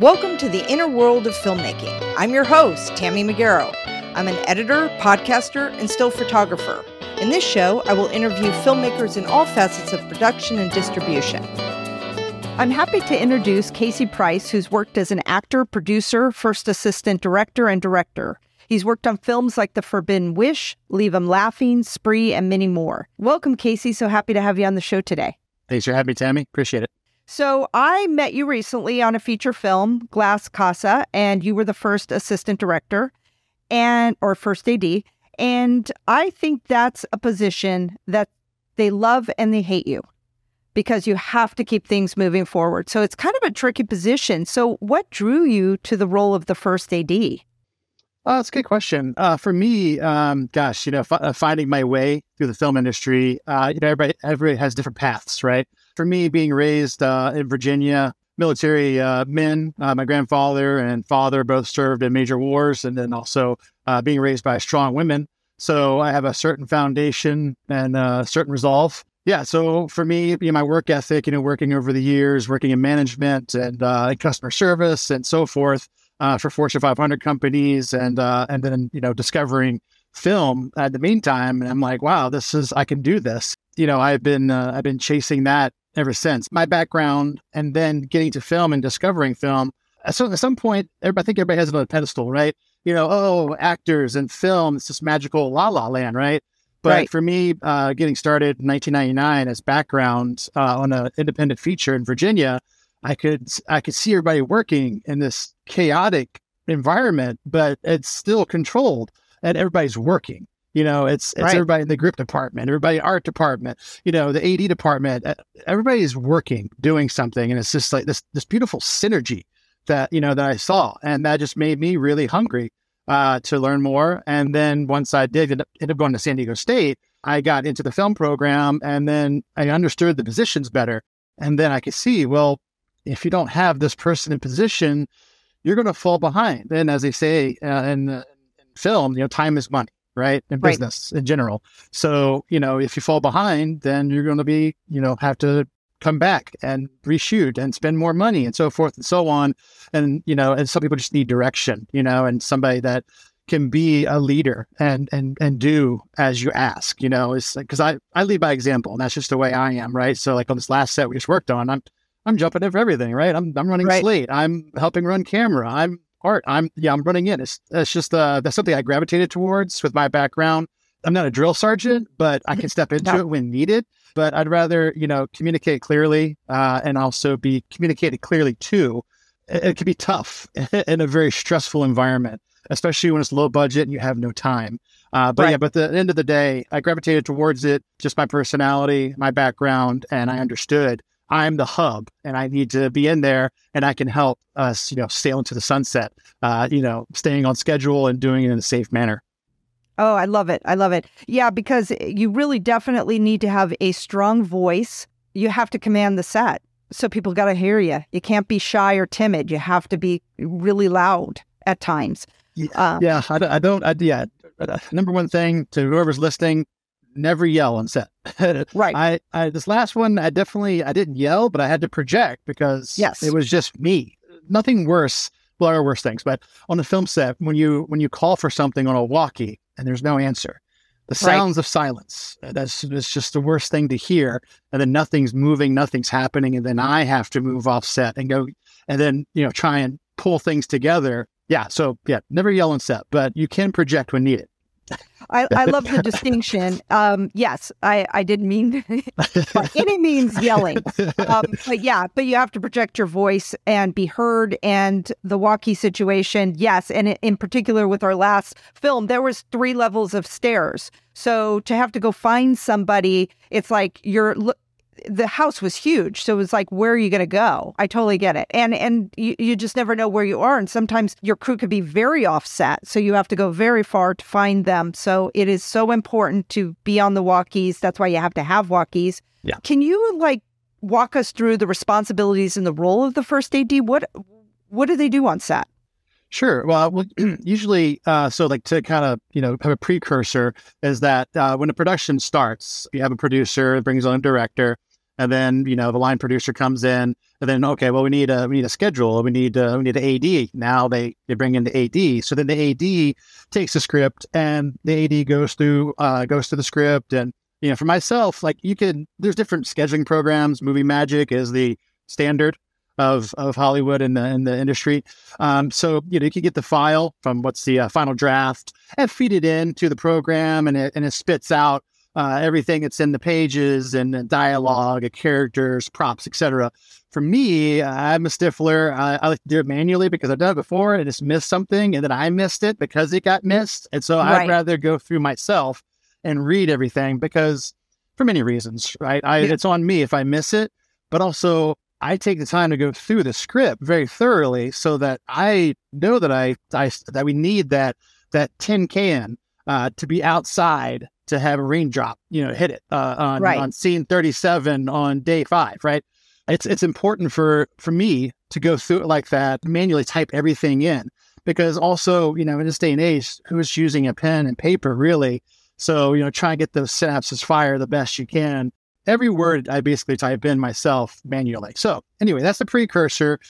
Welcome to the inner world of filmmaking. I'm your host, Tammy McGarrow. I'm an editor, podcaster, and still photographer. In this show, I will interview filmmakers in all facets of production and distribution. I'm happy to introduce Casey Price, who's worked as an actor, producer, first assistant director, and director. He's worked on films like The Forbidden Wish, Leave Em Laughing, Spree, and many more. Welcome, Casey. So happy to have you on the show today. Thanks for having me, Tammy. Appreciate it. So I met you recently on a feature film, Glass Casa, and you were the first assistant director or first AD. And I think that's a position that they love and they hate you because you have to keep things moving forward. So it's kind of a tricky position. So what drew you to the role of the first AD? That's a good question. For me, finding my way through the film industry, everybody has different paths, right? For me, being raised in Virginia, military men, my grandfather and father both served in major wars, and then also being raised by strong women. So I have a certain foundation and a certain resolve. Yeah, so for me, my work ethic, working over the years, working in management and customer service and so forth for Fortune 500 companies and then, discovering film at the meantime. And I'm like, wow, I can do this. I've been chasing that ever since. My background and then getting to film and discovering film. So at some point, everybody has another pedestal, right? Actors and film, it's this magical la-la land, right? But right. For me, getting started in 1999 as background on an independent feature in Virginia, I could see everybody working in this chaotic environment, but it's still controlled and everybody's working. It's right. Everybody in the grip department, everybody art department, the AD department, everybody is working, doing something. And it's just like this beautiful synergy that, that I saw. And that just made me really hungry to learn more. And then once I did end up going to San Diego State, I got into the film program and then I understood the positions better. And then I could see, well, if you don't have this person in position, you're going to fall behind. And as they say in film, time is money. Right. In business in general. So, if you fall behind, then you're going to be, have to come back and reshoot and spend more money and so forth and so on. And, and some people just need direction, and somebody that can be a leader and do as you ask, it's because I lead by example and that's just the way I am. Right. So like on this last set we just worked on, I'm jumping over everything. Right. I'm running slate. I'm helping run camera. I'm art. I'm running in. It's just that's something I gravitated towards with my background. I'm not a drill sergeant, but I can step into it when needed. But I'd rather communicate clearly and also be communicated clearly too. It can be tough in a very stressful environment, especially when it's low budget and you have no time. But at the end of the day, I gravitated towards it. Just my personality, my background, and I understood. I'm the hub and I need to be in there and I can help us, sail into the sunset, staying on schedule and doing it in a safe manner. Oh, I love it. I love it. Yeah, because you really definitely need to have a strong voice. You have to command the set. So people got to hear you. You can't be shy or timid. You have to be really loud at times. Number one thing to whoever's listening, never yell on set. Right. I this last one, I didn't yell, but I had to project because it was just me. Nothing worse. Well, there are worse things, but on a film set, when you call for something on a walkie and there's no answer, the sounds of silence, that's just the worst thing to hear. And then nothing's moving, nothing's happening. And then I have to move off set and go and then, try and pull things together. Yeah. So yeah, never yell on set, but you can project when needed. I love the distinction. I didn't mean by any means yelling. But you have to project your voice and be heard. And the walkie situation, yes. And in particular with our last film, there was 3 levels of stairs. So to have to go find somebody, it's like the house was huge. So it was like, where are you going to go? I totally get it. And you just never know where you are. And sometimes your crew could be very offset. So you have to go very far to find them. So it is so important to be on the walkies. That's why you have to have walkies. Yeah. Can you walk us through the responsibilities and the role of the first AD? What do they do on set? Sure. Well, usually, to kind of, have a precursor is that when a production starts, you have a producer, brings on a director, And then, you know, the line producer comes in, and then, okay, well, we need a schedule. We need an AD. Now they bring in the AD. So then the AD takes the script, and the AD goes through the script. And, you know, for myself, like there's different scheduling programs. Movie Magic is the standard of Hollywood in the industry. So, you know, you can get the file from what's the Final Draft and feed it into the program, and it spits out everything that's in the pages and dialogue, characters, props, etc. For me, I'm a stiffler. I like to do it manually because I've done it before and just missed something, and then I missed it because it got missed. And so I'd rather go through myself and read everything because, for many reasons, right? It's on me if I miss it, but also I take the time to go through the script very thoroughly so that I know that that we need that tin can to be outside, to have a raindrop, you know, hit it on scene 37 on day 5, right? It's important for me to go through it like that, manually type everything in, because also, you know, in this day and age, who's using a pen and paper really? So, you know, try and get those synapses fired the best you can. Every word I basically type in myself manually. So anyway, that's the precursor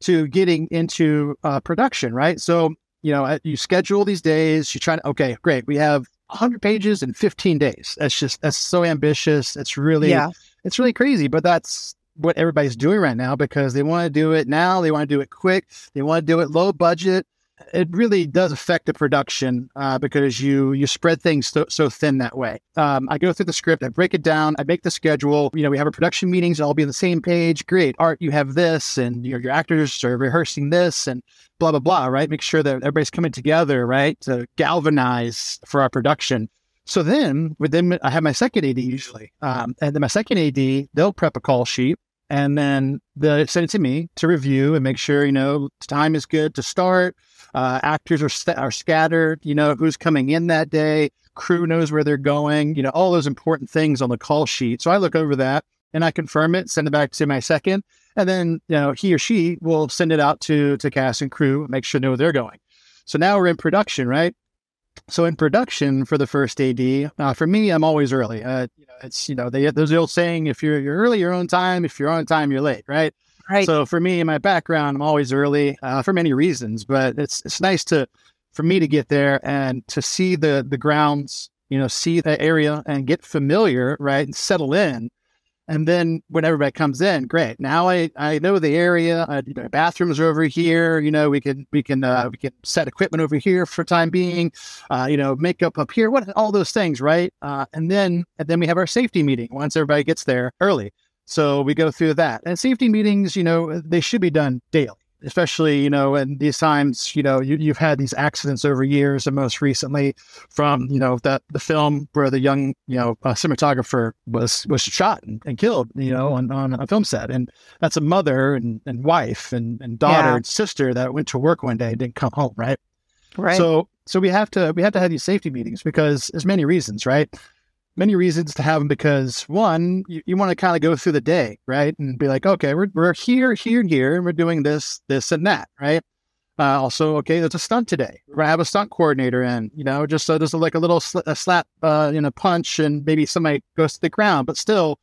to getting into production, right? So, you know, you schedule these days, you try to, okay, great. We have 100 pages in 15 days. That's so ambitious. It's really crazy, but that's what everybody's doing right now because they want to do it now. They want to do it quick. They want to do it low budget. It really does affect the production because you spread things so thin that way. I go through the script, I break it down, I make the schedule. You know, we have our production meetings, I'll be on the same page. Great, Art, you have this, and your actors are rehearsing this, and blah, blah, blah, right? Make sure that everybody's coming together, right, to galvanize for our production. So then, I have my second AD usually. And then my second AD, they'll prep a call sheet, and then they'll send it to me to review and make sure, you know, time is good to start. Actors are scattered, you know, who's coming in that day, crew knows where they're going, you know, all those important things on the call sheet. So I look over that and I confirm it, send it back to my second, and then, you know, he or she will send it out to cast and crew, make sure they know where they're going. So now we're in production, right? So in production for the first AD, for me, I'm always early. You know, it's, you know, there's the old saying, if you're early, you're on time. If you're on time, you're late, right? Right. So for me, in my background, I'm always early for many reasons, but it's nice for me to get there and to see the grounds, you know, see the area and get familiar, right, and settle in. And then when everybody comes in, great. Now I know the area. You know, bathrooms are over here. You know, we can set equipment over here for time being. You know, makeup up here. What all those things, right? And then we have our safety meeting once everybody gets there early. So we go through that. And safety meetings, you know, they should be done daily, especially, you know, in these times, you know, you've had these accidents over years, and most recently from, you know, the film where the young, you know, cinematographer was shot and killed, you know, on a film set. And that's a mother and wife and daughter and sister that went to work one day and didn't come home, right? Right. So we have to have these safety meetings because there's many reasons, right? Many reasons to have them because, one, you want to kind of go through the day, right? And be like, okay, we're here, and we're doing this, and that, right? Also, okay, there's a stunt today. We're going to have a stunt coordinator in, you know, just so there's like a little slap, you know, punch, and maybe somebody goes to the ground. But still,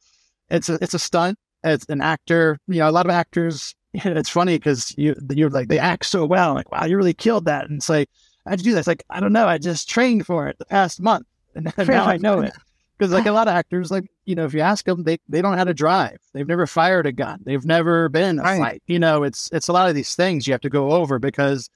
it's a stunt. It's an actor. You know, a lot of actors, it's funny because you're like, they act so well. I'm like, wow, you really killed that. And it's like, how'd you do that? It's like, I don't know. I just trained for it the past month. And now I know it. Because like a lot of actors, like, you know, if you ask them, they don't know how to drive. They've never fired a gun. They've never been in a fight. You know, it's a lot of these things you have to go over because,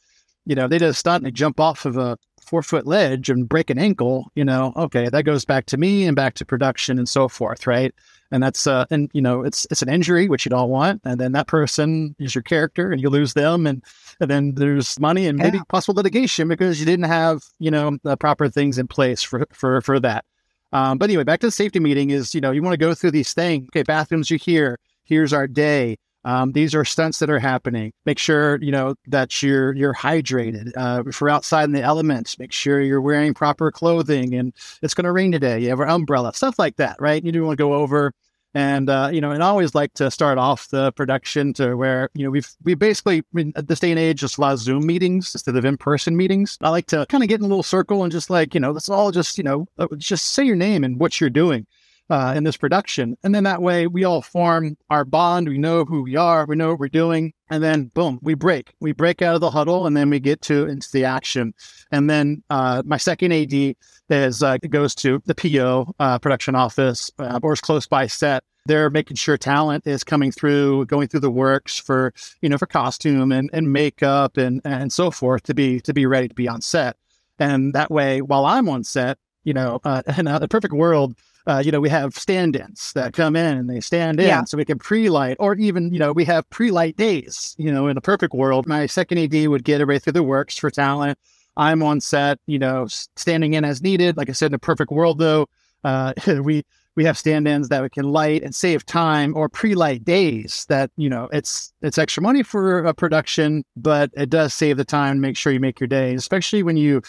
you know, they just stunt and jump off of a 4-foot ledge and break an ankle, you know, okay, that goes back to me and back to production and so forth, right? And that's, and you know, it's an injury, which you don't want. And then that person is your character and you lose them. And then there's money and maybe possible litigation because you didn't have, you know, the proper things in place for that. But anyway, back to the safety meeting is, you know, you want to go through these things. Okay, bathrooms are here. Here's our day. These are stunts that are happening. Make sure, you know, that you're hydrated. If we're outside in the elements, make sure you're wearing proper clothing and it's going to rain today. You have an umbrella, stuff like that, right? You do want to go over and, you know, and I always like to start off the production to where, you know, we basically, I mean, at this day and age, just a lot of Zoom meetings instead of in-person meetings. I like to kind of get in a little circle and just like, you know, let's all just, you know, just say your name and what you're doing. in this production. And then that way we all form our bond. We know who we are. We know what we're doing. And then boom, we break out of the huddle, and then we get into the action. And then my second AD goes to the PO production office or is close by set. They're making sure talent is coming through, going through the works for costume and makeup and so forth to be ready to be on set. And that way, while I'm on set, in a perfect world, we have stand-ins that come in and they stand in so we can pre-light, or even, we have pre-light days, in a perfect world. My second AD would get everybody through the works for talent. I'm on set, standing in as needed. Like I said, in a perfect world though, we have stand-ins that we can light and save time, or pre-light days that, it's extra money for a production, but it does save the time to make sure you make your day, especially when you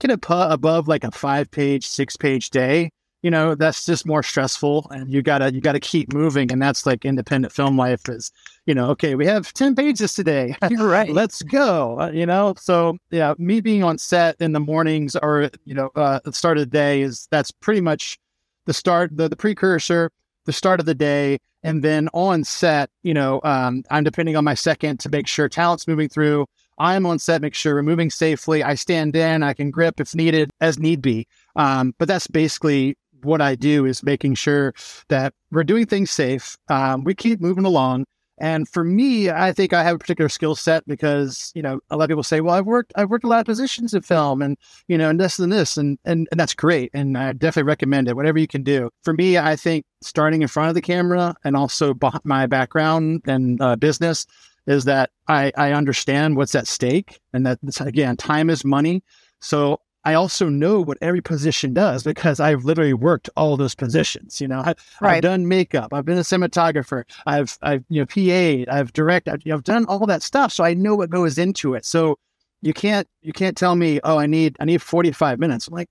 get above like a 5-page, 6-page day. That's just more stressful, and you gotta keep moving. And that's like independent film life is, okay, we have 10 pages today. You're right. Let's go. So yeah, me being on set in the mornings or, the start of the day that's pretty much the start, the precursor, the start of the day. And then on set, I'm depending on my second to make sure talent's moving through. I'm on set, make sure we're moving safely. I stand in, I can grip if needed, as need be. But that's basically what I do, is making sure that we're doing things safe. We keep moving along. And for me, I think I have a particular skill set because, a lot of people say, well, I've worked a lot of positions in film and, and this and this. And that's great. And I definitely recommend it, whatever you can do. For me, I think starting in front of the camera and also my background and business is that I understand what's at stake. And that, again, time is money. So I also know what every position does because I've literally worked all those positions. I've done makeup. I've been a cinematographer. I've PA'd. I've directed. I've done all that stuff. So I know what goes into it. So you can't tell me, oh, I need 45 minutes. I'm like,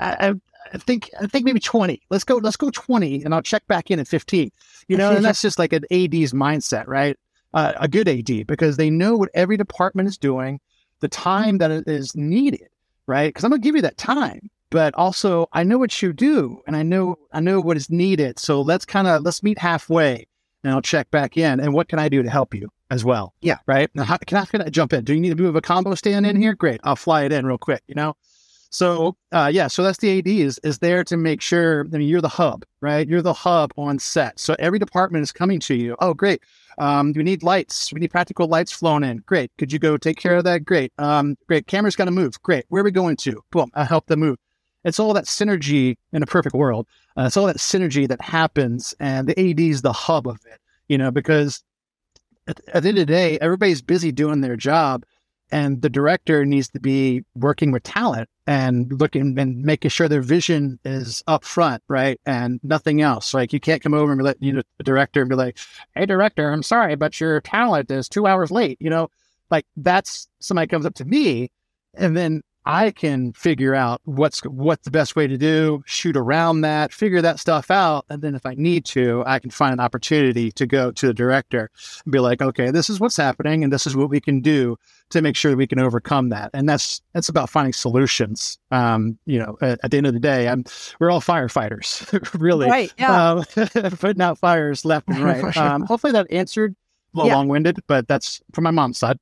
I think maybe 20. Let's go 20, and I'll check back in at 15. And that's just like an AD's mindset, right? A good AD, because they know what every department is doing, the time that it is needed. Right? Because I'm going to give you that time, but also I know what you do, and I know what is needed. So let's meet halfway, and I'll check back in. And what can I do to help you as well? Yeah. Right. Now, how can I jump in? Do you need to move a combo stand in here? Great. I'll fly it in real quick, So, so that's the AD is there to make sure, you're the hub, right? You're the hub on set. So every department is coming to you. Oh, great. We need lights. We need practical lights flown in. Great. Could you go take care of that? Great. Great. Camera's got to move. Great. Where are we going to? Boom. I help them move. It's all that synergy in a perfect world. It's all that synergy that happens, and the AD is the hub of it, because at the end of the day, everybody's busy doing their job. And the director needs to be working with talent and looking and making sure their vision is up front, right? And nothing else. Like, you can't come over and be like, the director and be like, hey, director, I'm sorry, but your talent is 2 hours late. Like, that's somebody comes up to me, and then I can figure out what the best way to do, shoot around that, figure that stuff out. And then if I need to, I can find an opportunity to go to the director and be like, okay, this is what's happening, and this is what we can do to make sure we can overcome that. And that's about finding solutions. At the end of the day, we're all firefighters, really. Right, yeah. Putting out fires left and right. Hopefully that answered a little long-winded, but that's from my mom's side.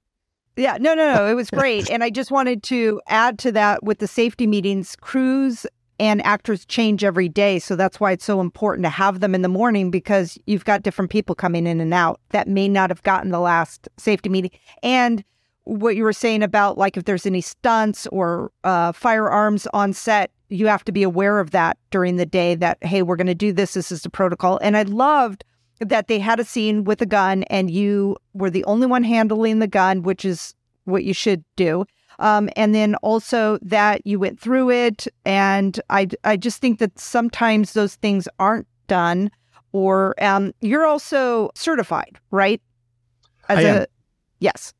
Yeah, no, it was great. And I just wanted to add to that, with the safety meetings, crews and actors change every day. So that's why it's so important to have them in the morning, because you've got different people coming in and out that may not have gotten the last safety meeting. And what you were saying about, like, if there's any stunts or firearms on set, you have to be aware of that during the day, that, hey, we're going to do this. This is the protocol. And I loved that they had a scene with a gun, and you were the only one handling the gun, which is what you should do. And then also that you went through it. And I just think that sometimes those things aren't done, or you're also certified, right? I am. Yes.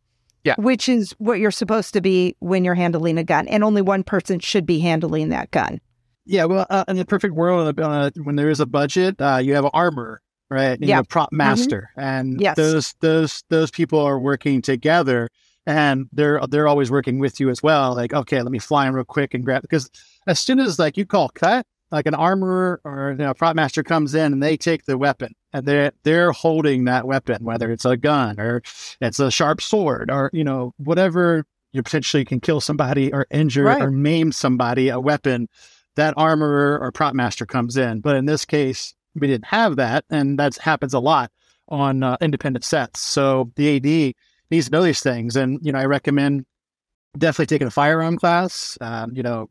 Yeah. Which is what you're supposed to be when you're handling a gun. And only one person should be handling that gun. Yeah. Well, in the perfect world, when there is a budget, you have an armorer. Right. And a prop master. Mm-hmm. And those people are working together, and they're always working with you as well. Like, okay, let me fly in real quick and grab, because as soon as, like, you call cut, like an armorer or a prop master comes in and they take the weapon, and they're holding that weapon, whether it's a gun or it's a sharp sword or, whatever you potentially can kill somebody or injure or maim somebody, a weapon, that armorer or prop master comes in. But in this case, we didn't have that. And that happens a lot on independent sets. So the AD needs to know these things. And, I recommend definitely taking a firearm class,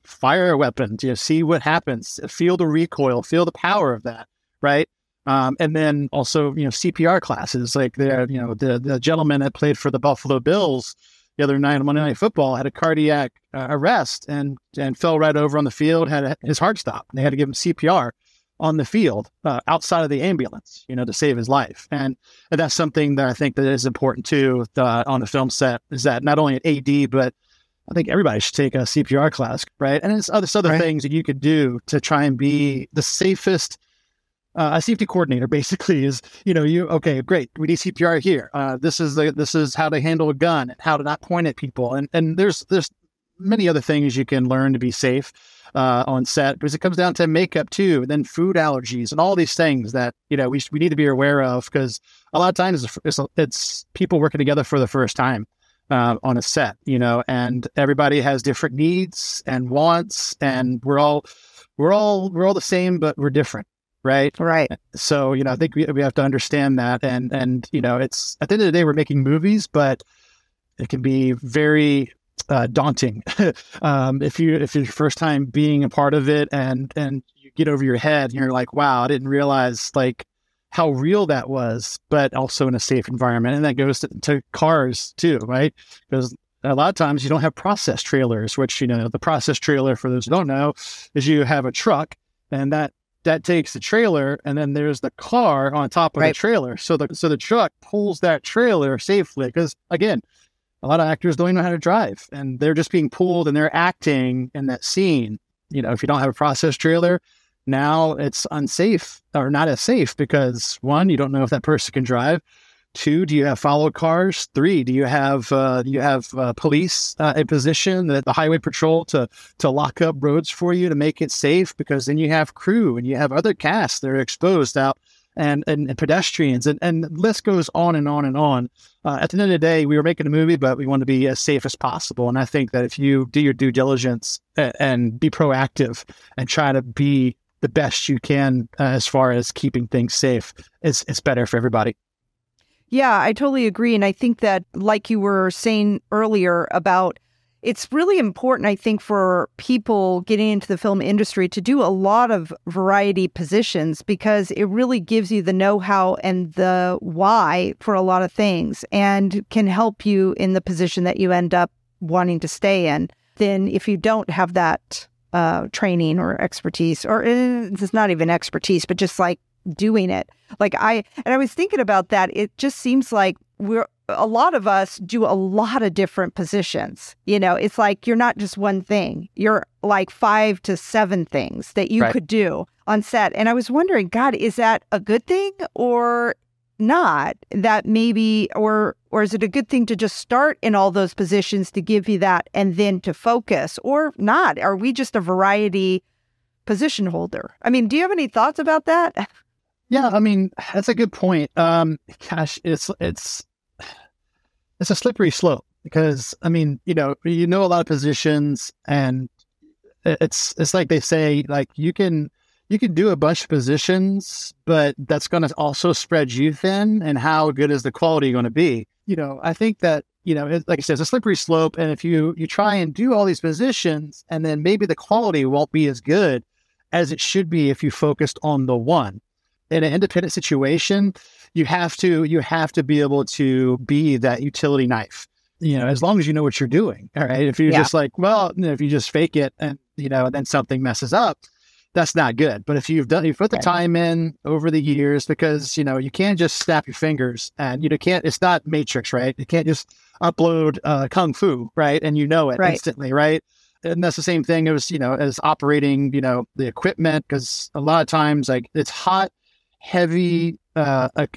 fire a weapon, see what happens, feel the recoil, feel the power of that. Right. And then also, CPR classes, like the gentleman that played for the Buffalo Bills the other night on Monday Night Football had a cardiac arrest and fell right over on the field, had his heart stop. They had to give him CPR on the field outside of the ambulance, to save his life. And that's something that I think that is important too on the film set, is that not only an AD, but I think everybody should take a CPR class, right? And it's other things that you could do to try and be the safest. A safety coordinator basically is, great, we need CPR here. This is how to handle a gun and how to not point at people. And there's many other things you can learn to be safe on set, because it comes down to makeup too, and then food allergies and all these things that, we need to be aware of, because a lot of times it's people working together for the first time on a set, and everybody has different needs and wants, and we're all the same, but we're different. Right. So, I think we have to understand that. And, it's at the end of the day, we're making movies, but it can be very daunting. If you're your first time being a part of it and you get over your head and you're like, wow, I didn't realize like how real that was, but also in a safe environment. And that goes to cars too, right? Because a lot of times you don't have process trailers, which, the process trailer, for those who don't know, is you have a truck and that takes the trailer, and then there's the car on top of the trailer. So the truck pulls that trailer safely, because again, a lot of actors don't even know how to drive, and they're just being pulled and they're acting in that scene. If you don't have a process trailer, now it's unsafe or not as safe, because one, you don't know if that person can drive. Two, do you have follow cars? Three, do you have police in position, the highway patrol, to lock up roads for you to make it safe? Because then you have crew and you have other casts that are exposed out, and pedestrians, and the list goes on and on and on. At the end of the day, we were making a movie, but we want to be as safe as possible. And I think that if you do your due diligence and be proactive and try to be the best you can as far as keeping things safe, it's better for everybody. Yeah, I totally agree. And I think that, like you were saying earlier about, it's really important, I think, for people getting into the film industry to do a lot of variety positions, because it really gives you the know-how and the why for a lot of things, and can help you in the position that you end up wanting to stay in. Then if you don't have that training or expertise, or it's not even expertise, but just like doing it. I was thinking about that. It just seems like a lot of us do a lot of different positions. It's like you're not just one thing. You're like 5 to 7 things that you could do on set. And I was wondering, God, is that a good thing or not? That maybe, or is it a good thing to just start in all those positions to give you that and then to focus, or not? Are we just a variety position holder? I mean, do you have any thoughts about that? Yeah, I mean, that's a good point. Gosh, it's a slippery slope, because I mean, a lot of positions, and it's like they say, like you can do a bunch of positions, but that's going to also spread you thin. And how good is the quality going to be? I think that like I said, it's a slippery slope, and if you try and do all these positions, and then maybe the quality won't be as good as it should be if you focused on the one. In an independent situation, you have to be able to be that utility knife, as long as you know what you're doing. All right. If you're just like, well, if you just fake it and, and then something messes up, that's not good. But if you've put the time in over the years, because, you can't just snap your fingers, and it's not Matrix, right? You can't just upload Kung Fu, right? And it instantly, right? And that's the same thing as, as operating, the equipment, because a lot of times, like, it's hot, heavy,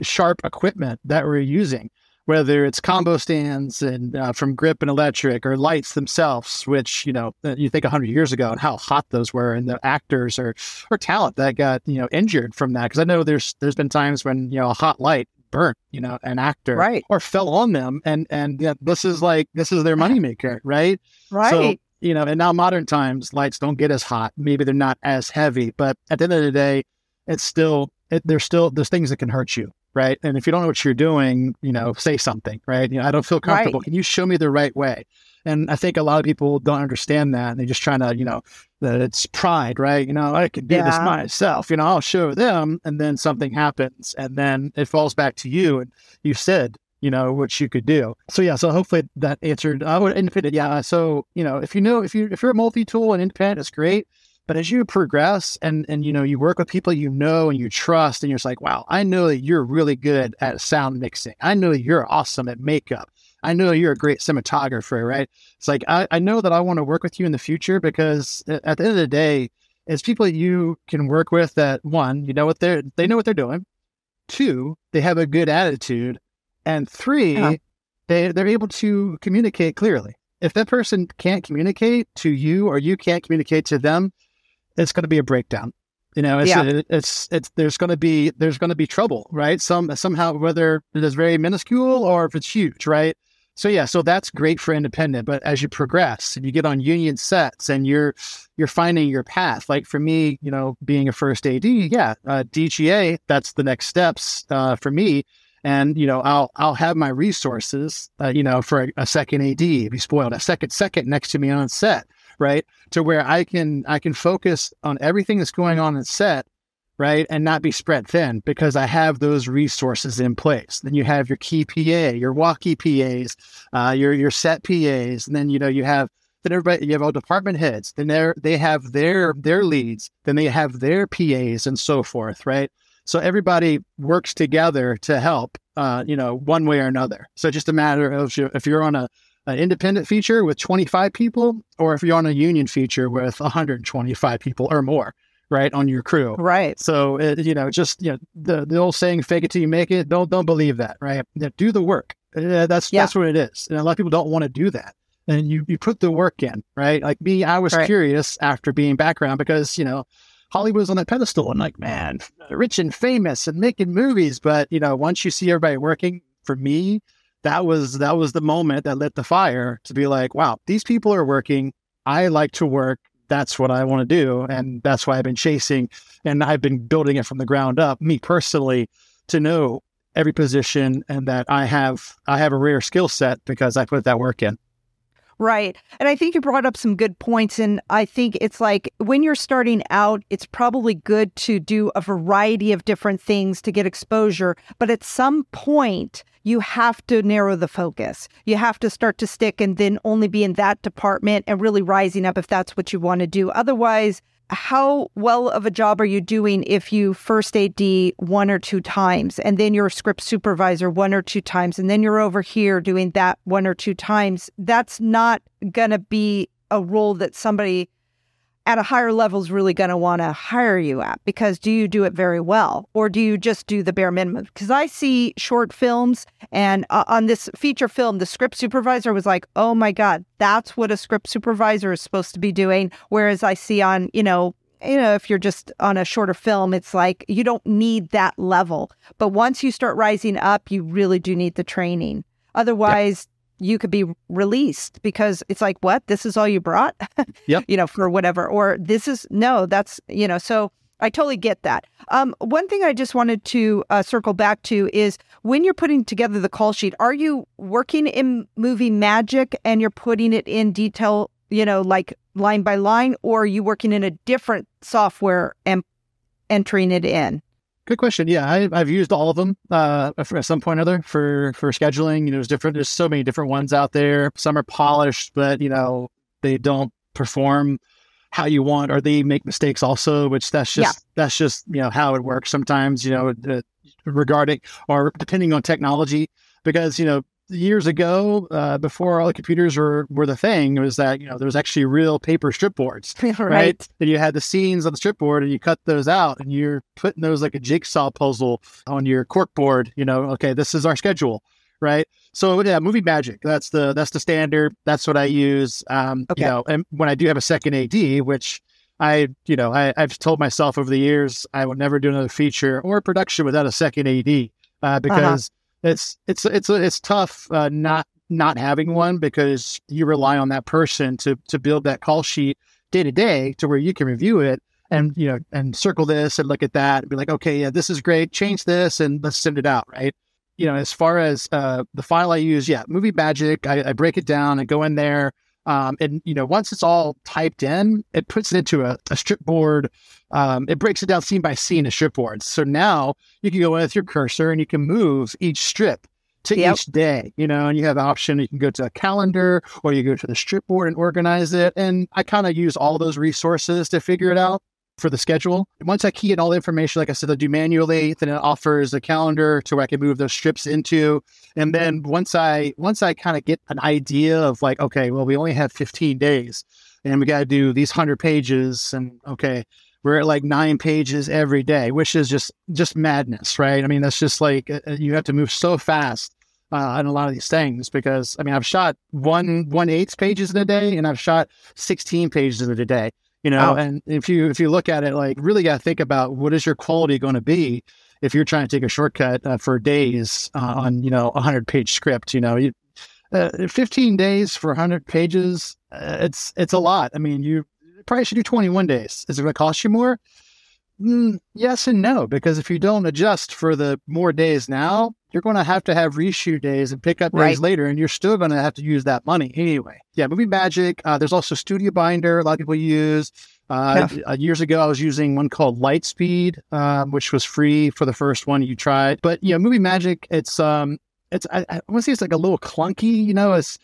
sharp equipment that we're using. whether it's combo stands and from grip and electric, or lights themselves, which, you know, you think 100 years ago and how hot those were, and the actors or talent that got, you know, injured from that. Because I know there's been times when, you know, a hot light burnt, you know, an actor, right, or fell on them, and yeah, this is their moneymaker, right? Right. So, you know, and now modern times, lights don't get as hot. Maybe they're not as heavy, but at the end of the day, there's things that can hurt you, right? And if you don't know what you're doing, you know, say something, right? You know, I don't feel comfortable. Right. Can you show me the right way? And I think a lot of people don't understand that. And they're just trying to, you know, that it's pride, right? You know, I could do this myself, you know, I'll show them. And then something happens, and then it falls back to you. And you said, you know, what you could do. So yeah, so hopefully that answered. I would independent. Yeah. So, you know, if you're a multi-tool and independent, it's great. But as you progress and, you know, you work with people, you know, and you trust, and you're just like, wow, I know that you're really good at sound mixing. I know you're awesome at makeup. I know you're a great cinematographer, right? It's like, I know that I want to work with you in the future, because at the end of the day, it's people you can work with that, one, you know what they know what they're doing. Two, they have a good attitude. And three, they're able to communicate clearly. If that person can't communicate to you, or you can't communicate to them, it's going to be a breakdown. You know, there's going to be trouble, right? Somehow, whether it is very minuscule or if it's huge, right? So yeah, so that's great for independent. But as you progress and you get on union sets and you're finding your path, like for me, you know, being a first AD, DGA, that's the next steps for me. And, you know, I'll have my resources, you know, for a second AD, be spoiled, a second next to me on set, right? To where I can focus on everything that's going on in set, right? And not be spread thin, because I have those resources in place. Then you have your key PA, your walkie PAs, your set PAs. And then, you know, you have all department heads. Then they have their leads. Then they have their PAs and so forth, right? So everybody works together to help, you know, one way or another. So just a matter of if you're on an independent feature with 25 people, or if you're on a union feature with 125 people or more, right, on your crew. Right. So, you know, just, you know, the old saying, fake it till you make it. Don't believe that, right? Do the work. That's what it is. And a lot of people don't want to do that. And you put the work in, right? Like me, I was curious after being background, because, you know, Hollywood's on that pedestal and like, man, rich and famous and making movies. But, you know, once you see everybody working, for me, that was the moment that lit the fire to be like, wow, these people are working. I like to work. That's what I want to do. And that's why I've been chasing, and I've been building it from the ground up, me personally, to know every position, and that I have a rare skill set because I put that work in. Right. And I think you brought up some good points. And I think it's like when you're starting out, it's probably good to do a variety of different things to get exposure. But at some point, you have to narrow the focus. You have to start to stick and then only be in that department and really rising up if that's what you want to do. Otherwise, how well of a job are you doing if you first AD one or two times, and then you're a script supervisor one or two times, and then you're over here doing that one or two times? That's not going to be a role that somebody at a higher level is really going to want to hire you at, because do you do it very well, or do you just do the bare minimum? Because I see short films, and on this feature film, the script supervisor was like, oh my God, that's what a script supervisor is supposed to be doing. Whereas I see on, you know, if you're just on a shorter film, it's like you don't need that level. But once you start rising up, you really do need the training. Otherwise, you could be released because it's like, what? This is all you brought? Yep. You know, for whatever. Or this is, no, that's, you know, so I totally get that. One thing I just wanted to circle back to is when you're putting together the call sheet, are you working in Movie Magic and you're putting it in detail, you know, like line by line, or are you working in a different software and entering it in? Good question. Yeah, I've used all of them at some point or other for scheduling. You know, there's so many different ones out there. Some are polished, but, you know, they don't perform how you want, or they make mistakes also, which that's just, you know, how it works sometimes, you know, regarding or depending on technology. Because, you know, years ago, before all the computers were the thing, was that, you know, there was actually real paper strip boards, right? And you had the scenes on the strip board, and you cut those out, and you're putting those like a jigsaw puzzle on your cork board. You know, okay, this is our schedule, right? So yeah, Movie Magic. That's the standard. That's what I use. Okay. You know, and when I do have a second AD, which I've told myself over the years I will never do another feature or production without a second AD because it's tough not having one, because you rely on that person to build that call sheet day to day to where you can review it and, you know, and circle this and look at that and be like, okay, yeah, this is great. Change this and let's send it out. Right. You know, as far as the file I use, yeah, Movie Magic, I break it down and go in there. And, you know, once it's all typed in, it puts it into a strip board. It breaks it down scene by scene to strip boards. So now you can go in with your cursor and you can move each strip to each day, you know, and you have the option. You can go to a calendar or you go to the strip board and organize it. And I kind of use all those resources to figure it out for the schedule. Once I key in all the information, like I said, I'll do manually, then it offers a calendar to where I can move those strips into. And then once I kind of get an idea of like, okay, well, we only have 15 days and we got to do these 100 pages. And okay, we're at like 9 pages every day, which is just madness, right? I mean, that's just like, you have to move so fast on a lot of these things, because I mean, I've shot 1/8 pages in a day and I've shot 16 pages in a day. You know, and if you look at it, like, really got to think about what is your quality going to be if you're trying to take a shortcut for days on, you know, 100-page script. You know, 15 days for 100 pages, it's a lot. I mean, you probably should do 21 days. Is it going to cost you more? Yes and no, because if you don't adjust for the more days now, you're going to have reshoot days and pick up days later, and you're still going to have to use that money anyway. Yeah, Movie Magic. There's also Studio Binder. A lot of people use. Years ago, I was using one called Lightspeed, which was free for the first one you tried. But yeah, Movie Magic. It's I want to say it's like a little clunky, you know. It's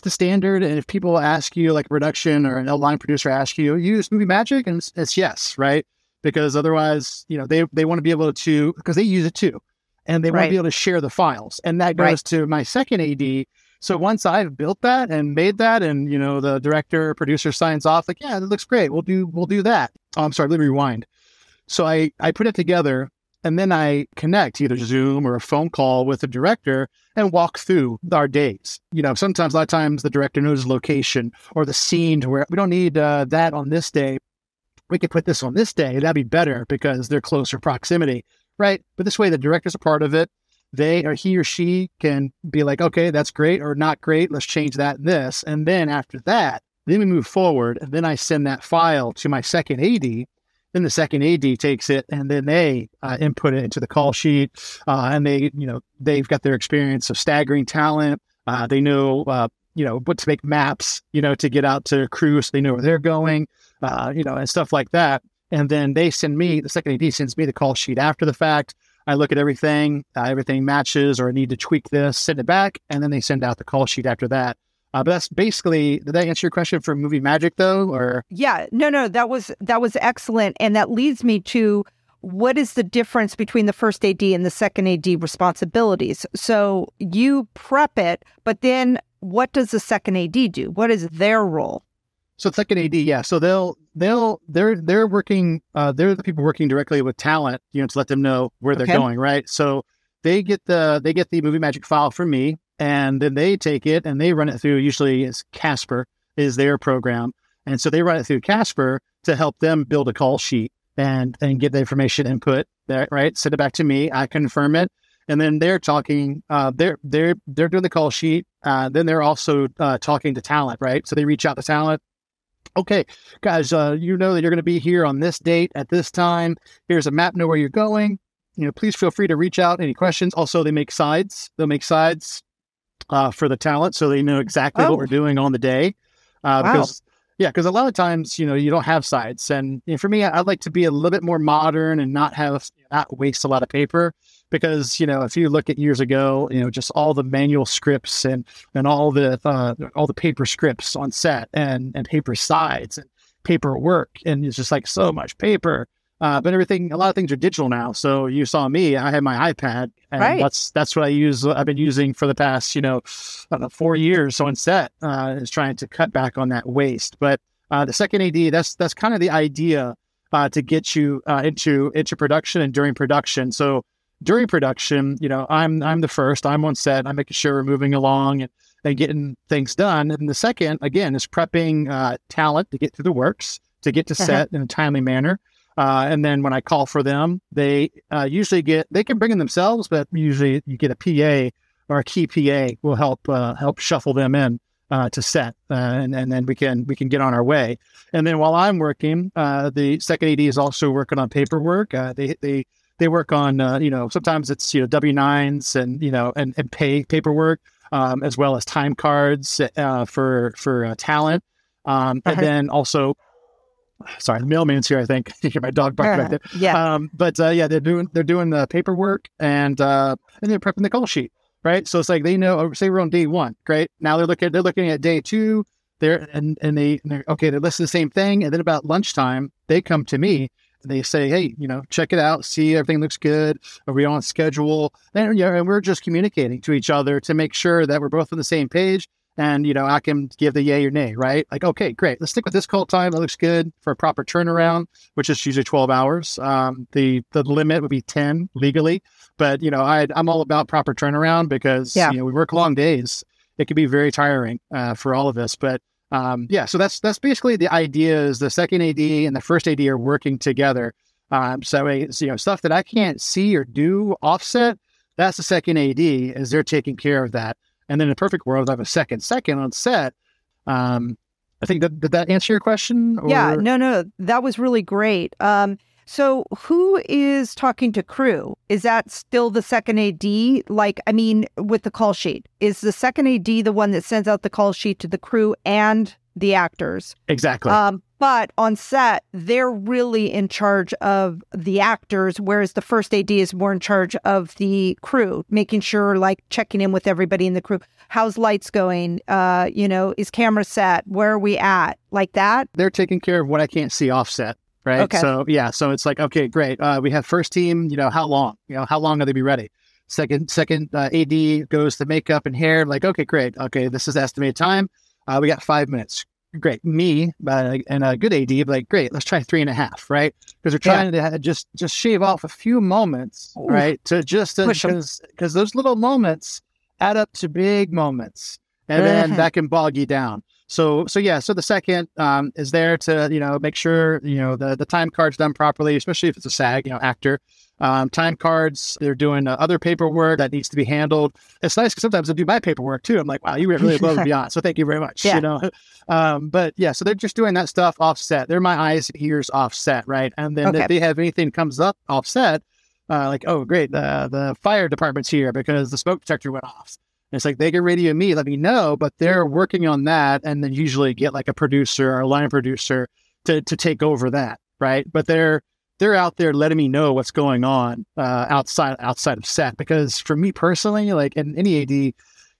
the standard, and if people ask you, like a production or an outline producer asks you, use Movie Magic, and it's yes, right? Because otherwise, you know, they want to be able to, because they use it too. And they want to be able to share the files. And that goes to my second AD. So once I've built that and made that, and, you know, the director or producer signs off, like, yeah, that looks great. We'll do that. Oh, I'm sorry, let me rewind. So I put it together, and then I connect either Zoom or a phone call with the director and walk through our days. You know, sometimes, a lot of times, the director knows location or the scene to where we don't need that on this day. We could put this on this day. That'd be better because they're closer proximity. Right. But this way, the director's a part of it. He or she can be like, okay, that's great or not great. Let's change that and this. And then after that, then we move forward. And then I send that file to my second AD. Then the second AD takes it and then they input it into the call sheet. And they, you know, they've got their experience of staggering talent. They know, you know, what to make maps, you know, to get out to crew so they know where they're going, you know, and stuff like that. And then they send me, the second AD sends me the call sheet after the fact. I look at everything, everything matches, or I need to tweak this, send it back, and then they send out the call sheet after that. But that's basically, did that answer your question for Movie Magic though? Or yeah, no, that was excellent. And that leads me to, what is the difference between the first AD and the second AD responsibilities? So you prep it, but then what does the second AD do? What is their role? So it's like an AD, yeah. So they're working. They're the people working directly with talent, you know, to let them know where they're going, right? So they get the Movie Magic file from me, and then they take it and they run it through. Usually, it's Casper is their program, and so they run it through Casper to help them build a call sheet and get the information input there, right? Send it back to me. I confirm it, and then they're talking. They're doing the call sheet. Then they're also talking to talent, right? So they reach out to talent. Okay, guys, you know that you're going to be here on this date at this time. Here's a map, know where you're going. You know, please feel free to reach out. Any questions? Also, they make sides. They'll make sides for the talent, so they know exactly what we're doing on the day. Because a lot of times, you know, you don't have sides. And for me, I'd like to be a little bit more modern and not waste a lot of paper. Because, you know, if you look at years ago, you know, just all the manual scripts and all the paper scripts on set and paper sides and paper work. And it's just like so much paper. But a lot of things are digital now. So you saw me, I had my iPad. And that's what I use. I've been using for the past, you know, 4 years on set is trying to cut back on that waste. But the second AD, that's kind of the idea to get you into production and during production. So during production, you know, I'm the first, I'm on set, I'm making sure we're moving along and getting things done. And the second, again, is prepping talent to get through the works, to get to set in a timely manner. And then when I call for them, they usually get, they can bring in themselves, but usually you get a PA or a key PA will help shuffle them in to set. And then we can get on our way. And then while I'm working, the second AD is also working on paperwork. They work on, sometimes it's, W-9s and pay paperwork, as well as time cards for talent. And then also, sorry, the mailman's here, I think. You hear my dog bark back there. Yeah. They're doing the paperwork and they're prepping the call sheet, right? So it's like they know, say we're on day one, right? Now they're looking at day two. They're listening to the same thing, and then about lunchtime they come to me. They say, hey, check it out. See, everything looks good. Are we on schedule? And we're just communicating to each other to make sure that we're both on the same page. And, I can give the yay or nay, right? Like, okay, great. Let's stick with this call time. It looks good for a proper turnaround, which is usually 12 hours. The limit would be 10 legally. But, I'm all about proper turnaround because, we work long days. It can be very tiring for all of us. But, so that's basically the idea is the second AD and the first AD are working together. So it's, stuff that I can't see or do offset, that's the second AD is they're taking care of that. And then in a perfect world, I have a second on set. I think that, did that answer your question? Or? Yeah, no, that was really great. So who is talking to crew? Is that still the second AD? With the call sheet, is the second AD the one that sends out the call sheet to the crew and the actors? Exactly. But on set, they're really in charge of the actors, whereas the first AD is more in charge of the crew, making sure, checking in with everybody in the crew. How's lights going? Is camera set? Where are we at? Like that? They're taking care of what I can't see offset, right? Okay. So, so it's like, okay, great. We have first team, how long? How long are they be ready? Second AD goes to makeup and hair. Like, okay, great. Okay, this is estimated time. We got 5 minutes. Great. Me and a good AD, great, let's try 3.5, right? Because we're trying to just shave off a few moments, right? To just because those little moments add up to big moments, and then that can bog you down. So the second is there to make sure the time card's done properly, especially if it's a SAG actor. Time cards, they're doing other paperwork that needs to be handled. It's nice because sometimes I do my paperwork too. I'm like, wow, you were really above and beyond. So thank you very much. Yeah. So they're just doing that stuff offset. They're my eyes and ears offset, right? And then if they have anything comes up offset, the fire department's here because the smoke detector went off. And it's like, they can radio me, let me know, but they're working on that and then usually get a producer or a line producer to take over that, right? But they're out there letting me know what's going on outside of set. Because for me personally, in any AD,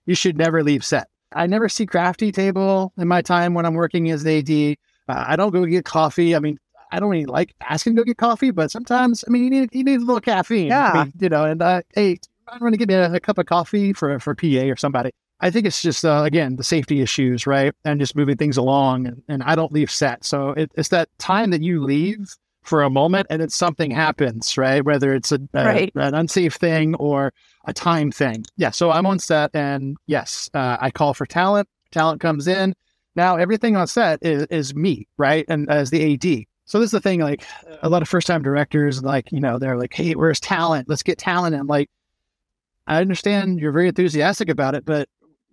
you should never leave set. I never see crafty table in my time when I'm working as an AD. I don't go get coffee. I don't really like asking to go get coffee, but sometimes, you need a little caffeine. Yeah. Hey, I'm going to get me a cup of coffee for PA or somebody. I think it's just, again, the safety issues, right? And just moving things along. And I don't leave set. So it's that time that you leave for a moment and then something happens, right? Whether it's an unsafe thing or a time thing. Yeah. So I'm on set and yes, I call for talent. Talent comes in. Now everything on set is me, right? And as the AD. So this is the thing, a lot of first time directors, they're like, hey, where's talent? Let's get talent. And I understand you're very enthusiastic about it, but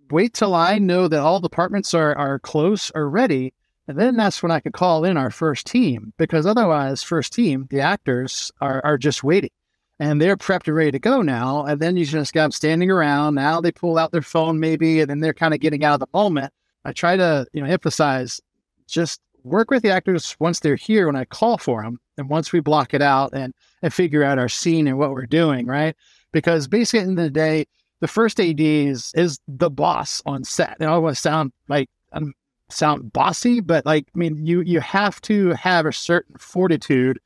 wait till I know that all departments are close or ready. And then that's when I could call in our first team, because otherwise first team, the actors are just waiting and they're prepped and ready to go now. And then you just got them standing around. Now they pull out their phone maybe, and then they're kind of getting out of the moment. I try to, emphasize just work with the actors once they're here when I call for them. And once we block it out and figure out our scene and what we're doing, right? Because basically at the end of the day, the first AD is the boss on set. And I always sound like I'm sound bossy, but you have to have a certain fortitude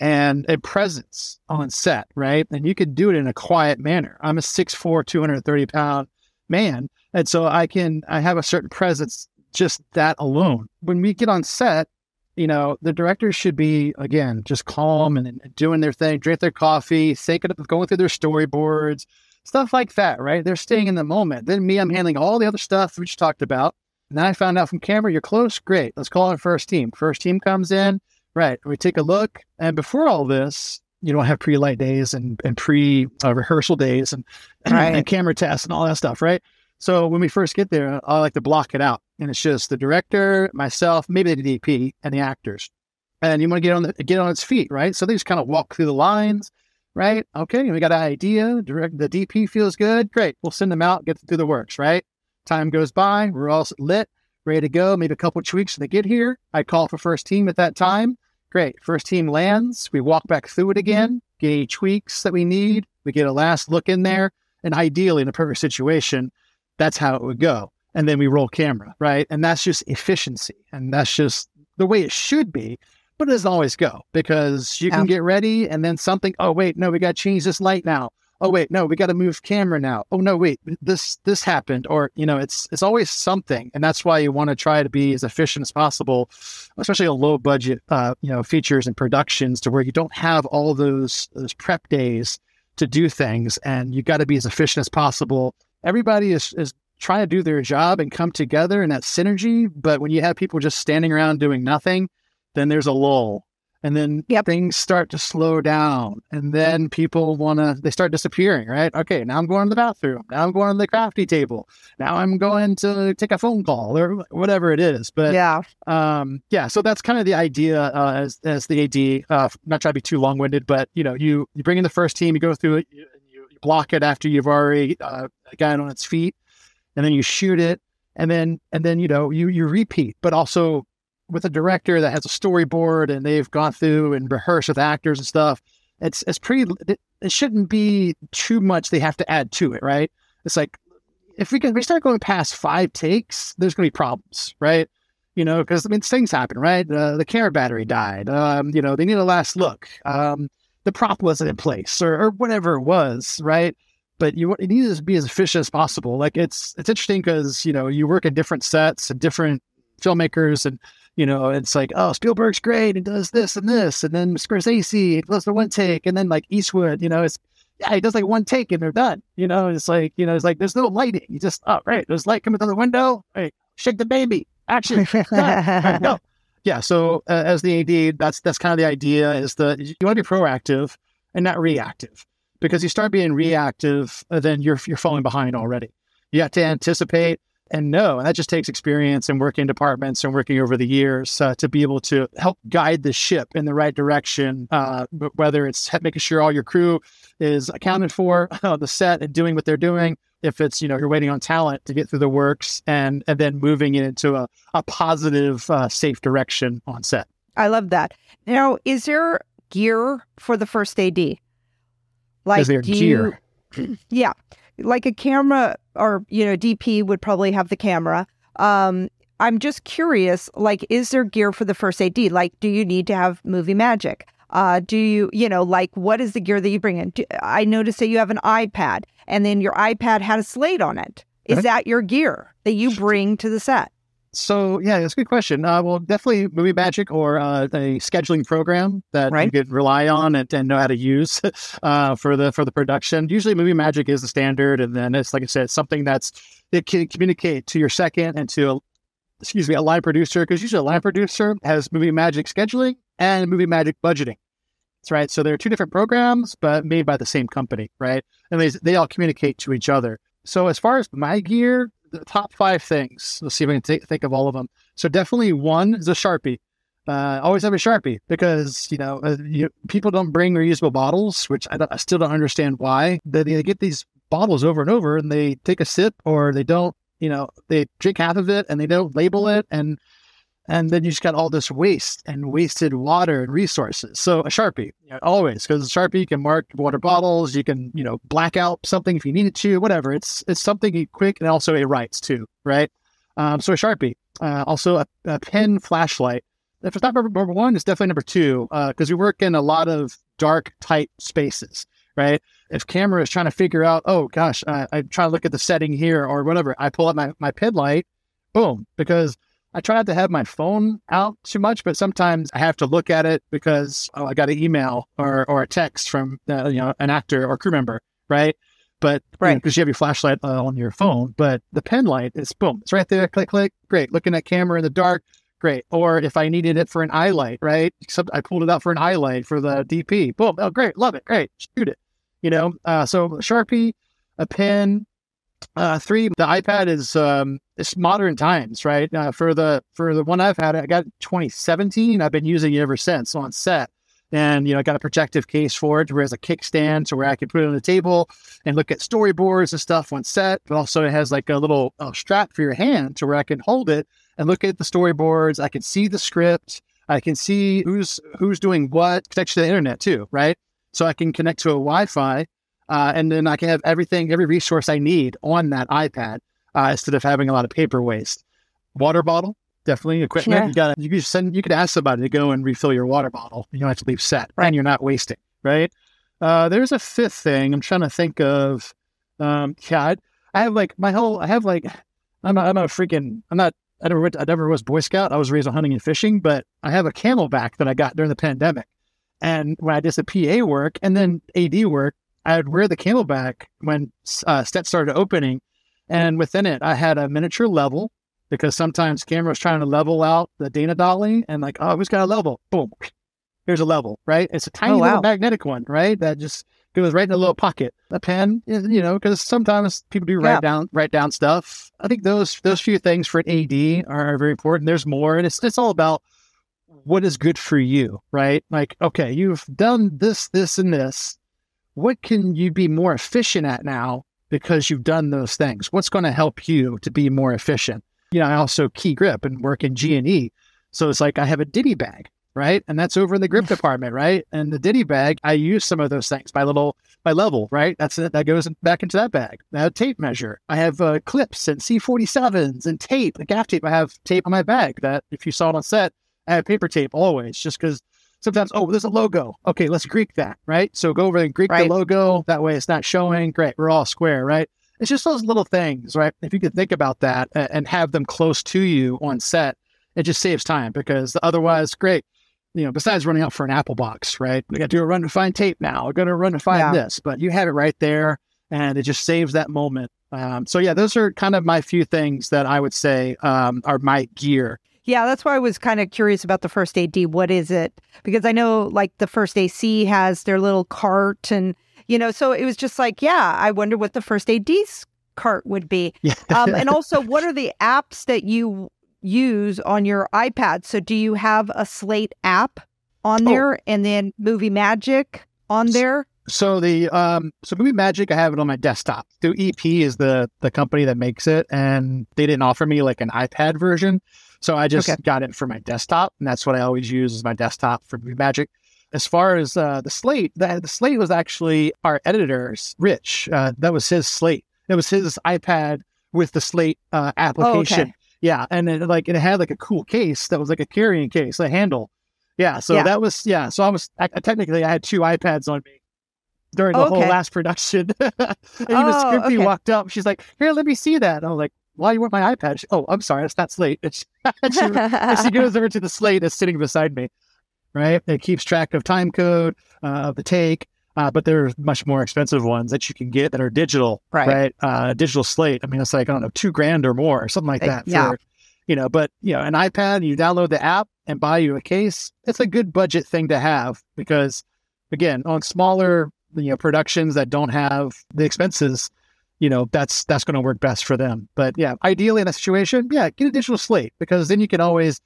and a presence on set, right? And you can do it in a quiet manner. I'm a 6'4", 230 pound man. And so I have a certain presence just that alone. When we get on set, you know, the directors should be, again, just calm and doing their thing, drink their coffee, thinking of going through their storyboards, stuff like that, right? They're staying in the moment. Then me, I'm handling all the other stuff we just talked about. And I found out from camera, you're close. Great. Let's call our first team. First team comes in. Right. We take a look. And before all this, you don't have pre-light days and pre-rehearsal days and camera tests and all that stuff, right? So when we first get there, I like to block it out. And it's just the director, myself, maybe the DP, and the actors. And you want to get on its feet, right? So they just kind of walk through the lines, right? Okay, and we got an idea. The DP feels good. Great. We'll send them out, get them through the works, right? Time goes by. We're all lit, ready to go. Maybe a couple of tweaks when they get here. I call for first team at that time. Great. First team lands. We walk back through it again, get any tweaks that we need. We get a last look in there. And ideally, in a perfect situation, that's how it would go. And then we roll camera, right? And that's just efficiency. And that's just the way it should be. But it doesn't always go because you can get ready and then something, oh, wait, no, we got to change this light now. Oh, wait, no, we got to move camera now. Oh, no, wait, this happened. Or, you know, it's always something. And that's why you want to try to be as efficient as possible, especially a low budget, features and productions to where you don't have all those prep days to do things. And you got to be as efficient as possible. Everybody is trying to do their job and come together in that synergy. But when you have people just standing around doing nothing, then there's a lull. And then things start to slow down. And then people they start disappearing, right? Okay, now I'm going to the bathroom. Now I'm going to the crafty table. Now I'm going to take a phone call or whatever it is. But so that's kind of the idea as the AD, not trying to be too long-winded, but you know, you bring in the first team, you go through it, you block it after you've already got it on its feet. And then you shoot it, and then you know you repeat. But also with a director that has a storyboard and they've gone through and rehearsed with actors and stuff, it's pretty. It shouldn't be too much. They have to add to it, right? It's like if we start going past 5 takes, there's going to be problems, right? You know, because I mean things happen, right? The camera battery died. You know, they need a last look. The prop wasn't in place or whatever it was, right? But it needs to be as efficient as possible. Like it's interesting because, you know, you work in different sets and different filmmakers and, you know, it's like, oh, Spielberg's great and does this and this. And then Scorsese does the one take. And then like Eastwood, you know, he does like one take and they're done. You know, it's like, there's no lighting. You just, oh, right. There's light coming through the window. Right. Shake the baby. Action. Right, go. Yeah. So as the AD, that's kind of the idea is that you want to be proactive and not reactive. Because you start being reactive, then you're falling behind already. You have to anticipate and know. And that just takes experience and working departments and working over the years to be able to help guide the ship in the right direction, whether it's making sure all your crew is accounted for on the set and doing what they're doing. If it's, you know, you're waiting on talent to get through the works and then moving it into a positive, safe direction on set. I love that. Now, is there gear for the first AD? Like, is there gear? Yeah. Like a camera or, you know, DP would probably have the camera. I'm just curious, like, is there gear for the first AD? Like, do you need to have Movie Magic? Do you, you know, like, what is the gear that you bring in? I noticed that you have an iPad and then your iPad had a slate on it. Is that your gear that you bring to the set? So, yeah, that's a good question. Well, definitely Movie Magic or a scheduling program that you could rely on and know how to use for the production. Usually Movie Magic is the standard. And then it's, like I said, something that can communicate to your second and to, a line producer. Because usually a line producer has Movie Magic scheduling and Movie Magic budgeting. That's right. So there are two different programs, but made by the same company, right? And they all communicate to each other. So as far as my gear, the top 5 things. Let's see if I can think of all of them. So definitely one is a Sharpie. Always have a Sharpie because, you know, people don't bring reusable bottles, which I still don't understand why. They get these bottles over and over and they take a sip or they don't, you know, they drink half of it and they don't label it. And then you just got all this waste and wasted water and resources. So a Sharpie, you know, always, because a Sharpie, you can mark water bottles. You can, you know, black out something if you needed to, whatever. It's something quick and also it writes too, right? So a Sharpie, also a pen flashlight. If it's not number 1, it's definitely number 2, because we work in a lot of dark, tight spaces, right? If camera is trying to figure out, oh gosh, I'm trying to look at the setting here or whatever, I pull out my pen light, boom, because I try not to have my phone out too much, but sometimes I have to look at it because I got an email or a text from an actor or crew member, right? But because you have your flashlight on your phone, but the pen light is boom, it's right there, click, click, great. Looking at camera in the dark, great. Or if I needed it for an eye light, right? Except I pulled it out for an eye light for the DP, boom, oh great, love it, great, shoot it. So Sharpie, a pen. 3, the iPad is it's modern times, right? For the one I've had, I got 2017. I've been using it ever since on set, and I got a protective case for it, where it has a kickstand, so where I can put it on the table and look at storyboards and stuff on set. But also, it has like a little strap for your hand, to where I can hold it and look at the storyboards. I can see the script. I can see who's doing what. Connects to the internet too, right? So I can connect to a Wi-Fi. And then I can have every resource I need on that iPad instead of having a lot of paper waste. Water bottle, definitely equipment. Sure. You could ask somebody to go and refill your water bottle. You don't have to leave set, right? And you're not wasting, right? There's a 5th thing I'm trying to think of. I never was Boy Scout. I was raised on hunting and fishing, but I have a Camelback that I got during the pandemic. And when I did the PA work and then AD work, I would wear the Camelback when sets started opening, and within it, I had a miniature level, because sometimes camera was trying to level out the Dana dolly, and like, oh, who's got a level? Boom. Here's a level, right? It's a tiny little magnetic one, right? That just goes right in a little pocket. A pen, because sometimes people do write down stuff. I think those few things for an AD are very important. There's more, and it's all about what is good for you, right? Like, okay, you've done this, this, and this. What can you be more efficient at now because you've done those things? What's going to help you to be more efficient? I also key grip and work in G&E. So it's like I have a ditty bag, right? And that's over in the grip department, right? And the ditty bag, I use some of those things by level, right? That's it. That goes back into that bag. I have a tape measure. I have clips and C47s and tape, like gaff tape. I have tape on my bag that if you saw it on set, I have paper tape always, just because sometimes, there's a logo. Okay, let's Greek that, right? So go over and Greek the logo. That way it's not showing. Great, we're all square, right? It's just those little things, right? If you could think about that and have them close to you on set, it just saves time, because otherwise, great. Besides running out for an Apple box, right? We got to do a run to find tape now. We're going to run to find this. But you have it right there, and it just saves that moment. Those are kind of my few things that I would say are my gear. Yeah, that's why I was kind of curious about the first AD. What is it? Because I know like the first AC has their little cart and, so it was just like, I wonder what the first AD's cart would be. Yeah. And also, what are the apps that you use on your iPad? So do you have a Slate app on there and then Movie Magic on there? So the Movie Magic, I have it on my desktop. So EP is the company that makes it, and they didn't offer me like an iPad version. So I just got it for my desktop, and that's what I always use is my desktop for Movie Magic. As far as the Slate, the Slate was actually our editor's, Rich. That was his Slate. It was his iPad with the Slate application. Oh, okay. Yeah, and it had like a cool case that was like a carrying case, a handle. Yeah, so that was, so technically I had 2 iPads on me during the whole last production. And even Scrimpy walked up. She's like, here, let me see that. And I was like, why do you want my iPad? She, I'm sorry, it's not Slate. She goes over to the Slate that's sitting beside me, right? It keeps track of time code, of the take, but there are much more expensive ones that you can get that are digital, right? Digital Slate. I mean, it's like, I don't know, $2,000 or more or something like that. But an iPad, you download the app and buy you a case. It's a good budget thing to have because, again, on smaller productions that don't have the expenses, that's going to work best for them. But ideally in that situation, get a digital Slate, because then you can always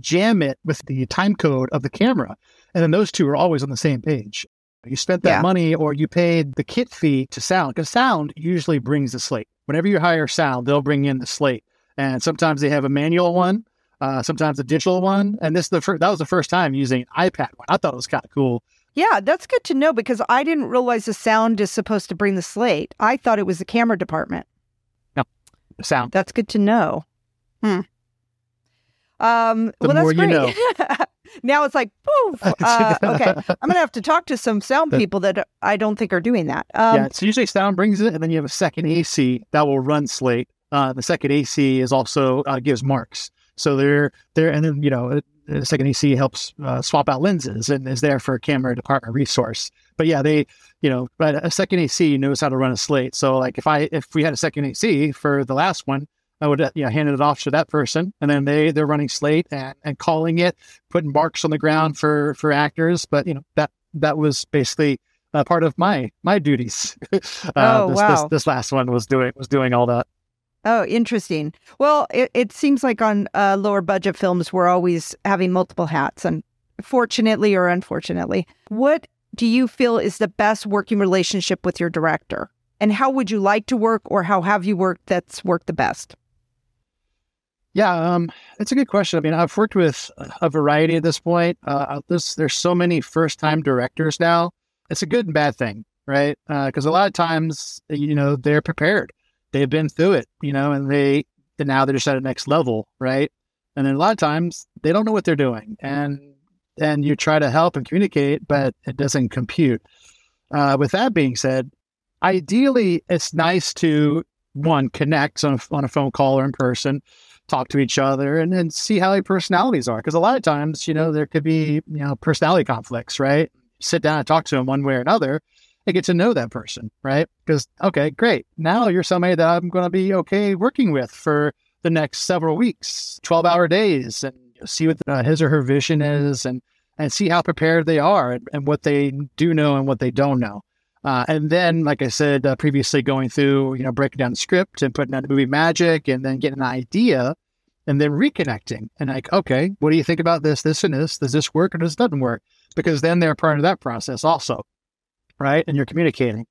jam it with the time code of the camera. And then those two are always on the same page. You spent that money, or you paid the kit fee to sound, because sound usually brings the Slate. Whenever you hire sound, they'll bring in the Slate. And sometimes they have a manual one, sometimes a digital one. And that was the first time using an iPad one. I thought it was kind of cool. Yeah, that's good to know, because I didn't realize the sound is supposed to bring the Slate. I thought it was the camera department. No, sound. That's good to know. That's great. Now it's like, poof. Okay, I'm going to have to talk to some sound people that I don't think are doing that. So usually sound brings it, and then you have a second AC that will run Slate. The second AC is also gives marks. So they're and then, you know, Second EC helps swap out lenses and is there for a camera department resource. But yeah, they, you know, but a Second EC knows how to run a slate. So like if we had a Second EC for the last one, I would, you know, hand it off to that person, and then they're running slate and calling it, putting marks on the ground for actors. But you know, that was basically part of my duties. This last one was doing all that. Oh, interesting. Well, it seems like on lower budget films, we're always having multiple hats, and fortunately or unfortunately. What do you feel is the best working relationship with your director, and how would you like to work, or how have you worked that's worked the best? Yeah, that's a good question. I mean, I've worked with a variety at this point. There's so many first-time directors now. It's a good and bad thing, right? Because a lot of times, you know, they're prepared. They've been through it, you know, and now they're just at a next level, right? And then a lot of times, they don't know what they're doing. And you try to help and communicate, but it doesn't compute. With that being said, ideally, it's nice to, one, connect on a phone call or in person, talk to each other and then see how their personalities are. Because a lot of times, you know, there could be, you know, personality conflicts, right? Sit down and talk to them one way or another and get to know that person, right? Because, okay, great. Now you're somebody that I'm going to be okay working with for the next several weeks, 12-hour days, and see what his or her vision is and see how prepared they are and what they do know and what they don't know. And then, like I said previously, going through, you know, breaking down the script and putting out the movie magic and then getting an idea and then reconnecting and like, okay, what do you think about this and this? Does this work or does it doesn't work? Because then they're part of that process also, right? And you're communicating.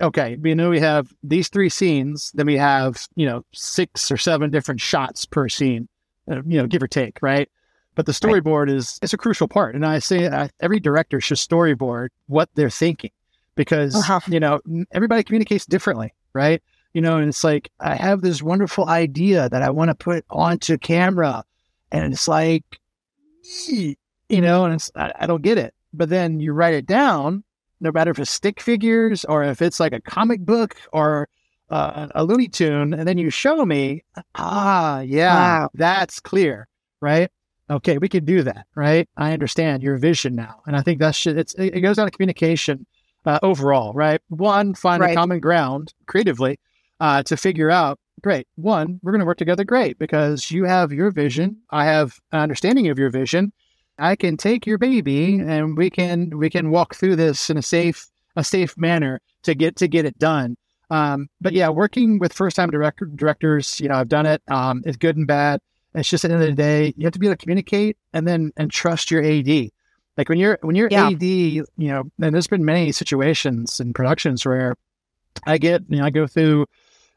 Okay, we know we have these 3 scenes, then we have, you know, 6 or 7 different shots per scene, you know, give or take, right? But the storyboard is a crucial part. And I say every director should storyboard what they're thinking. Because, you know, everybody communicates differently, right? You know, and it's like, I have this wonderful idea that I want to put onto camera. And it's like, you know, and it's, I don't get it. But then you write it down, no matter if it's stick figures or if it's like a comic book or a Looney Tune. And then you show me, that's clear, right? Okay, we can do that, right? I understand your vision now. And I think that shit, it goes down to communication. Overall, right? One, find a common ground creatively to figure out, great, one, we're going to work together great because you have your vision. I have an understanding of your vision. I can take your baby and we can walk through this in a safe manner to get it done. But yeah, working with first-time directors, you know, I've done it. It's good and bad. It's just at the end of the day, you have to be able to communicate and trust your AD. Like when you're AD, you know, and there's been many situations and productions where I go through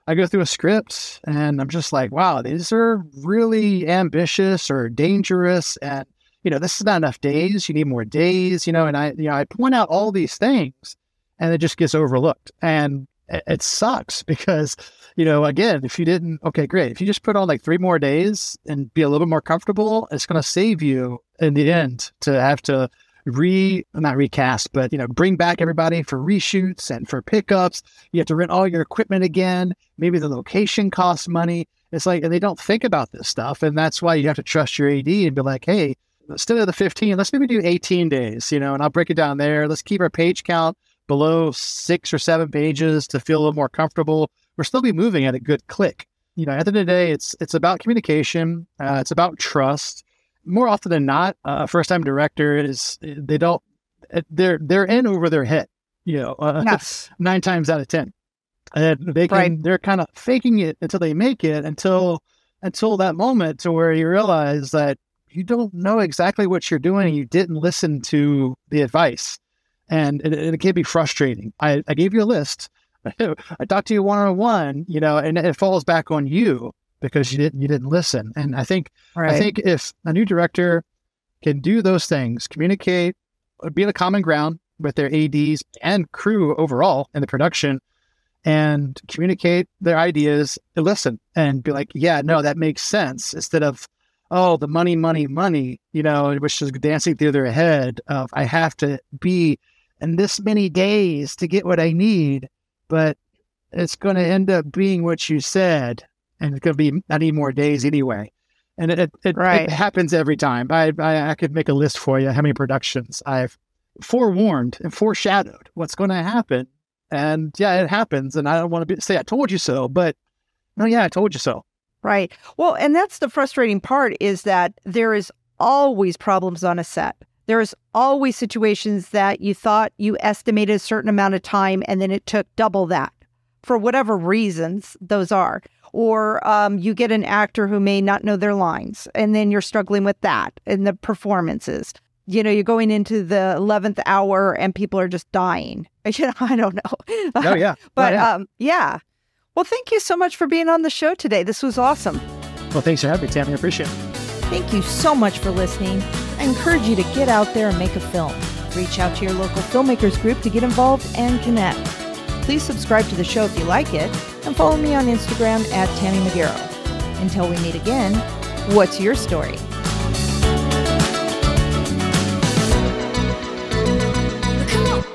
a script and I'm just like, wow, these are really ambitious or dangerous. And, you know, this is not enough days. You need more days, you know, and I point out all these things and it just gets overlooked. And it sucks because, you know, again, if you just put on like 3 more days and be a little bit more comfortable, it's going to save you in the end to have to not recast, but, you know, bring back everybody for reshoots and for pickups. You have to rent all your equipment again. Maybe the location costs money. It's like, and they don't think about this stuff. And that's why you have to trust your AD and be like, hey, instead of the 15, let's maybe do 18 days, you know, and I'll break it down there. Let's keep our page count below 6 or 7 pages to feel a little more comfortable. We're still be moving at a good click. You know, at the end of the day, it's about communication. It's about trust. More often than not, a first-time director they're in over their head, you know, 9 times out of 10. And they're kind of faking it until they make it until that moment to where you realize that you don't know exactly what you're doing. You didn't listen to the advice. And it can be frustrating. I gave you a list. I talked to you one-on-one, you know, and it falls back on you because you didn't listen. And I think if a new director can do those things, communicate, be on a common ground with their ADs and crew overall in the production, and communicate their ideas, listen, and be like, yeah, no, that makes sense, instead of, oh, the money, you know, which is dancing through their head of I have to be in this many days to get what I need, but it's going to end up being what you said, and it's going to be I need more days anyway. And it happens every time. I could make a list for you how many productions I've forewarned and foreshadowed what's going to happen. And yeah, it happens. And I don't want to say I told you so, but no, yeah, I told you so. Right. Well, and that's the frustrating part, is that there is always problems on a set. There is always situations that you thought you estimated a certain amount of time and then it took double that for whatever reasons those are. Or you get an actor who may not know their lines, and then you're struggling with that in the performances. You know, you're going into the 11th hour and people are just dying. I don't know. Oh, yeah. But yeah. Well, thank you so much for being on the show today. This was awesome. Well, thanks for having me, Tammy. I appreciate it. Thank you so much for listening. I encourage you to get out there and make a film. Reach out to your local filmmakers group to get involved and connect. Please subscribe to the show if you like it, and follow me on Instagram @TammyMcGarrow. Until we meet again, what's your story? Come on.